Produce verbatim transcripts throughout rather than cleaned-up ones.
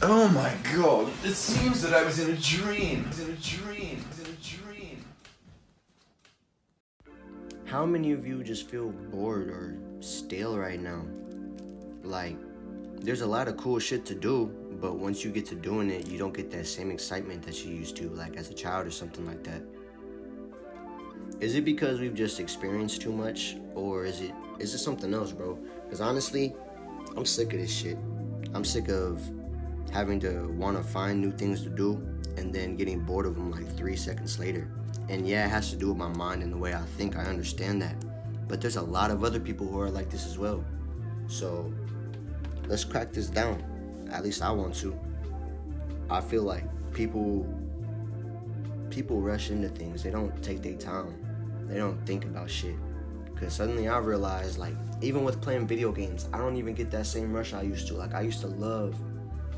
Oh my god, it seems that I was in a dream. I was in a dream. I was in a dream. How many of you just feel bored or stale right now? Like, there's a lot of cool shit to do, but once you get to doing it, you don't get that same excitement that you used to, like as a child or something like that. Is it because we've just experienced too much, or is it is it something else, bro? Because honestly, I'm sick of this shit. I'm sick of having to want to find new things to do and then getting bored of them like three seconds later. And yeah, it has to do with my mind and the way I think. I understand that. But there's a lot of other people who are like this as well. So let's crack this down. At least I want to. I feel like people people rush into things. They don't take their time. They don't think about shit. Because suddenly I realized, like, even with playing video games, I don't even get that same rush I used to. Like, I used to love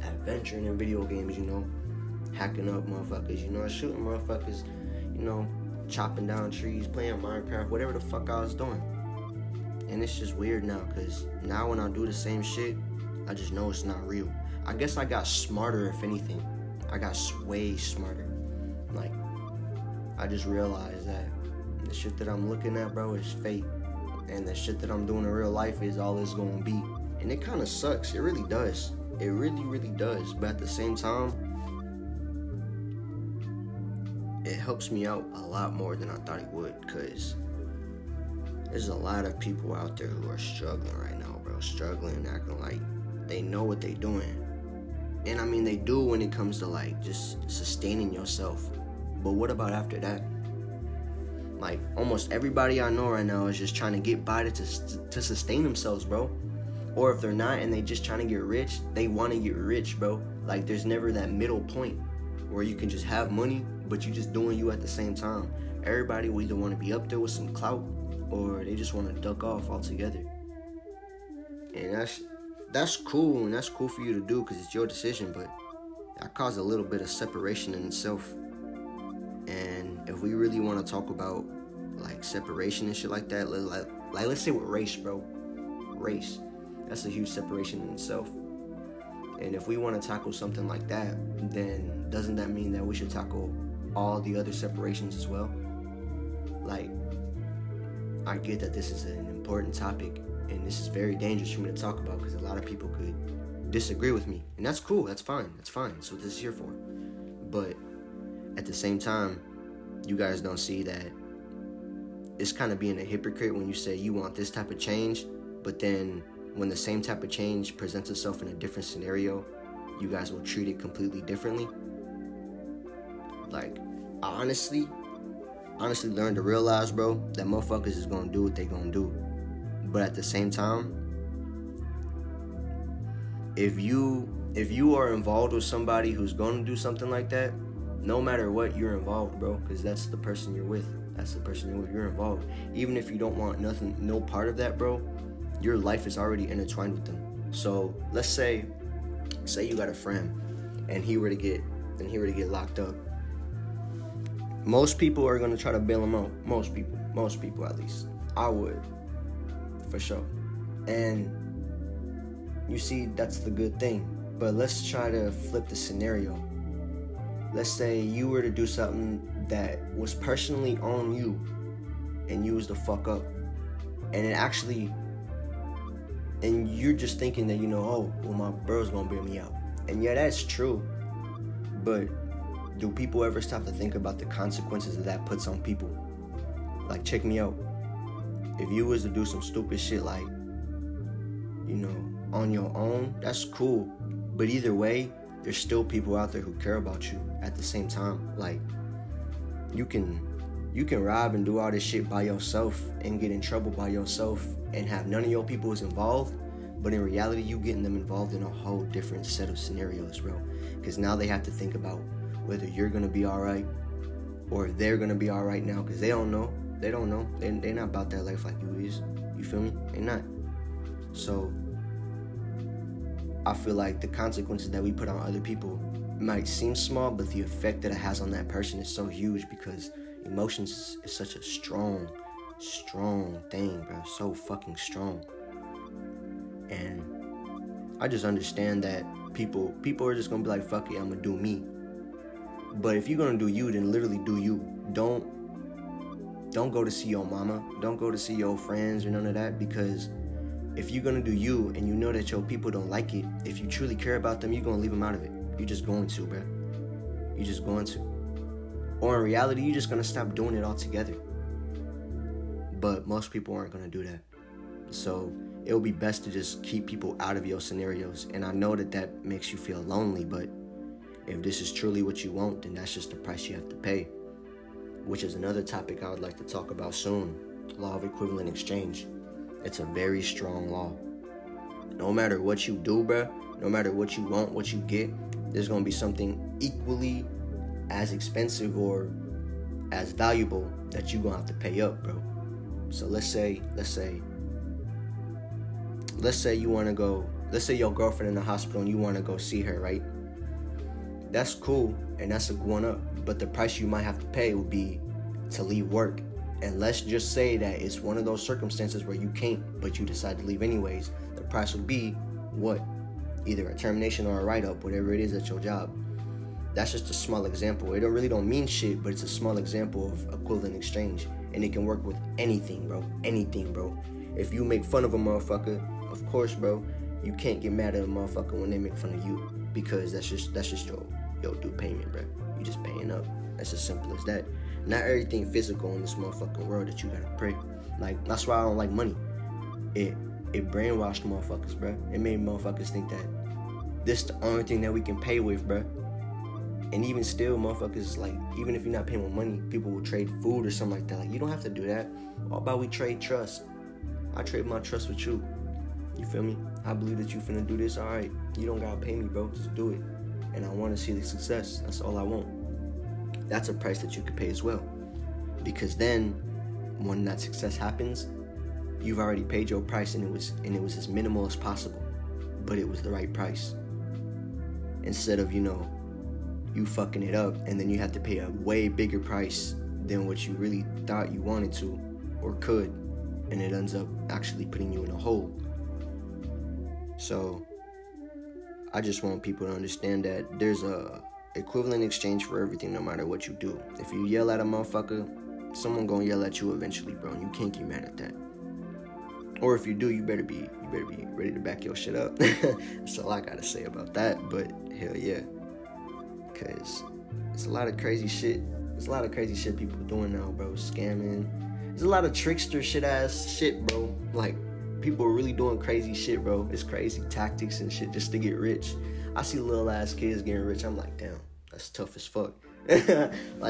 adventuring in video games, you know, hacking up motherfuckers, you know, shooting motherfuckers, you know, chopping down trees, playing Minecraft, whatever the fuck I was doing. And it's just weird now, because now when I do the same shit, I just know it's not real. I guess I got smarter, if anything. I got way smarter. Like, I just realized that the shit that I'm looking at, bro, is fake. And the shit that I'm doing in real life is all it's gonna be. And it kind of sucks. It really does. It really, really does. But at the same time, it helps me out a lot more than I thought it would. Because there's a lot of people out there who are struggling right now, bro. Struggling, acting like they know what they're doing. And I mean, they do when it comes to, like, just sustaining yourself. But what about after that? Like, almost everybody I know right now is just trying to get by to, to, to sustain themselves, bro. Or if they're not and they just trying to get rich, they want to get rich, bro. Like, there's never that middle point where you can just have money, but you just doing you at the same time. Everybody will either want to be up there with some clout, or they just want to duck off altogether. And that's that's cool, and that's cool for you to do because it's your decision, but that caused a little bit of separation in itself. And if we really want to talk about, like, separation and shit like that, like, like let's say with race, bro. Race. That's a huge separation in itself. And if we want to tackle something like that, then doesn't that mean that we should tackle all the other separations as well? Like, I get that this is an important topic, and this is very dangerous for me to talk about because a lot of people could disagree with me. And that's cool. That's fine. That's fine. That's what this is here for. But at the same time, you guys don't see that it's kind of being a hypocrite when you say you want this type of change, but then when the same type of change presents itself in a different scenario, you guys will treat it completely differently. Like, I honestly, honestly learned to realize, bro, that motherfuckers is gonna do what they gonna do. But at the same time, if you, if you are involved with somebody who's gonna do something like that, no matter what, you're involved, bro, because that's the person you're with. That's the person you're with. You're involved. Even if you don't want nothing, no part of that, bro, your life is already intertwined with them. So let's say, say you got a friend, and he were to get, and he were to get locked up. Most people are gonna try to bail him out. Most people, most people at least. I would, for sure. And you see, that's the good thing. But let's try to flip the scenario. Let's say you were to do something that was personally on you, and you was the fuck up, and it actually. And you're just thinking that, you know, oh, well, my bro's gonna bail me out. And yeah, that's true. But do people ever stop to think about the consequences that that puts on people? Like, check me out. If you was to do some stupid shit, like, you know, on your own, that's cool. But either way, there's still people out there who care about you at the same time. Like, you can... You can rob and do all this shit by yourself and get in trouble by yourself and have none of your people is involved. But in reality, you getting them involved in a whole different set of scenarios, bro. Because now they have to think about whether you're going to be all right or if they're going to be all right now. Because they don't know. They don't know. They, they're not about that life like you is. You feel me? They're not. So I feel like the consequences that we put on other people might seem small, but the effect that it has on that person is so huge because emotions is such a strong, strong thing, bro. So fucking strong. And I just understand that people, people are just gonna be like, fuck it, I'm gonna do me. But if you're gonna do you, then literally do you. Don't, don't go to see your mama. Don't go to see your friends or none of that, because if you're gonna do you and you know that your people don't like it, if you truly care about them, you're gonna leave them out of it. You're just going to, bro. You're just going to. Or in reality, you're just gonna stop doing it altogether. But most people aren't gonna do that. So it'll be best to just keep people out of your scenarios. And I know that that makes you feel lonely, but if this is truly what you want, then that's just the price you have to pay, which is another topic I would like to talk about soon. Law of equivalent exchange. It's a very strong law. No matter what you do, bruh, no matter what you want, what you get, there's going to be something equally as expensive or as valuable that you're going to have to pay up, bro. So let's say, let's say, let's say you want to go, let's say your girlfriend in the hospital and you want to go see her, right? That's cool, and that's a going up, but the price you might have to pay would be to leave work. And let's just say that it's one of those circumstances where you can't, but you decide to leave anyways. The price would be what? Either a termination or a write-up, whatever it is at your job. That's just a small example. It don't really don't mean shit, but it's a small example of equivalent exchange. And it can work with anything, bro. Anything, bro. If you make fun of a motherfucker, of course, bro, you can't get mad at a motherfucker when they make fun of you, because that's just that's just your, your due payment, bro. You just paying up. That's as simple as that. Not everything physical in this motherfucking world that you gotta pay. Like, that's why I don't like money. It it brainwashed motherfuckers, bruh. It made motherfuckers think that this is the only thing that we can pay with, bruh. And even still, motherfuckers, like, even if you're not paying with money, people will trade food or something like that. Like, you don't have to do that. How about we trade trust? I trade my trust with you. You feel me? I believe that you finna do this. All right. You don't gotta pay me, bro. Just do it. And I want to see the success. That's all I want. That's a price that you could pay as well, because then when that success happens, you've already paid your price, and it was and it was as minimal as possible, but it was the right price. Instead of, you know, you fucking it up and then you have to pay a way bigger price than what you really thought you wanted to or could, and it ends up actually putting you in a hole. So I just want people to understand that there's a equivalent exchange for everything, no matter what you do. If you yell at a motherfucker, someone gonna yell at you eventually, bro, and you can't get mad at that. Or if you do, you better be you better be ready to back your shit up. That's all I gotta say about that. But hell yeah, cause it's a lot of crazy shit. There's a lot of crazy shit people doing now, bro. Scamming. There's a lot of trickster shit ass shit, bro. Like, people are really doing crazy shit, bro. It's crazy tactics and shit just to get rich. I see little ass kids getting rich. I'm like, damn, that's tough as fuck. Like,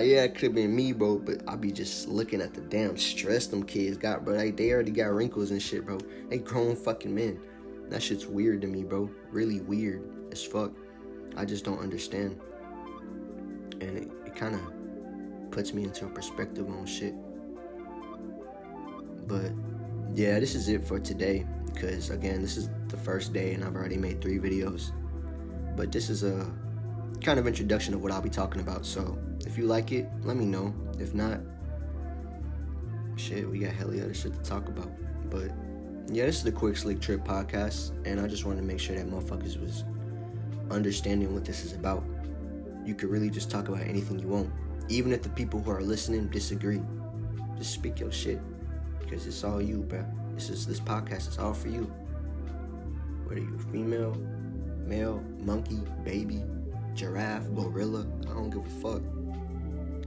yeah, it could have been me, bro, but I be just looking at the damn stress them kids got, bro. They, they already got wrinkles and shit, bro. They grown fucking men. That shit's weird to me, bro. Really weird as fuck. I just don't understand. And it, it kind of puts me into a perspective on shit. But yeah, this is it for today, because again, this is the first day and I've already made three videos. But this is a kind of introduction of what I'll be talking about. So if you like it, let me know. If not, shit, we got hella other shit to talk about. But yeah, this is the Quick Slick Trip Podcast, and I just wanted to make sure that motherfuckers was understanding what this is about. You could really just talk about anything you want, even if the people who are listening disagree. Just speak your shit, because it's all you, bro. This is this podcast is all for you. Whether you're female, male, monkey, baby, giraffe, gorilla, I don't give a fuck.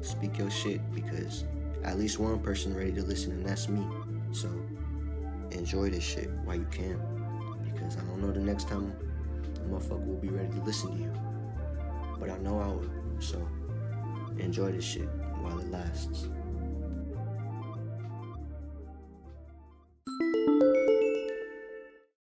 Speak your shit, because at least one person ready to listen, and that's me. So enjoy this shit while you can, because I don't know the next time the motherfucker will be ready to listen to you, but I know I will. So enjoy this shit while it lasts.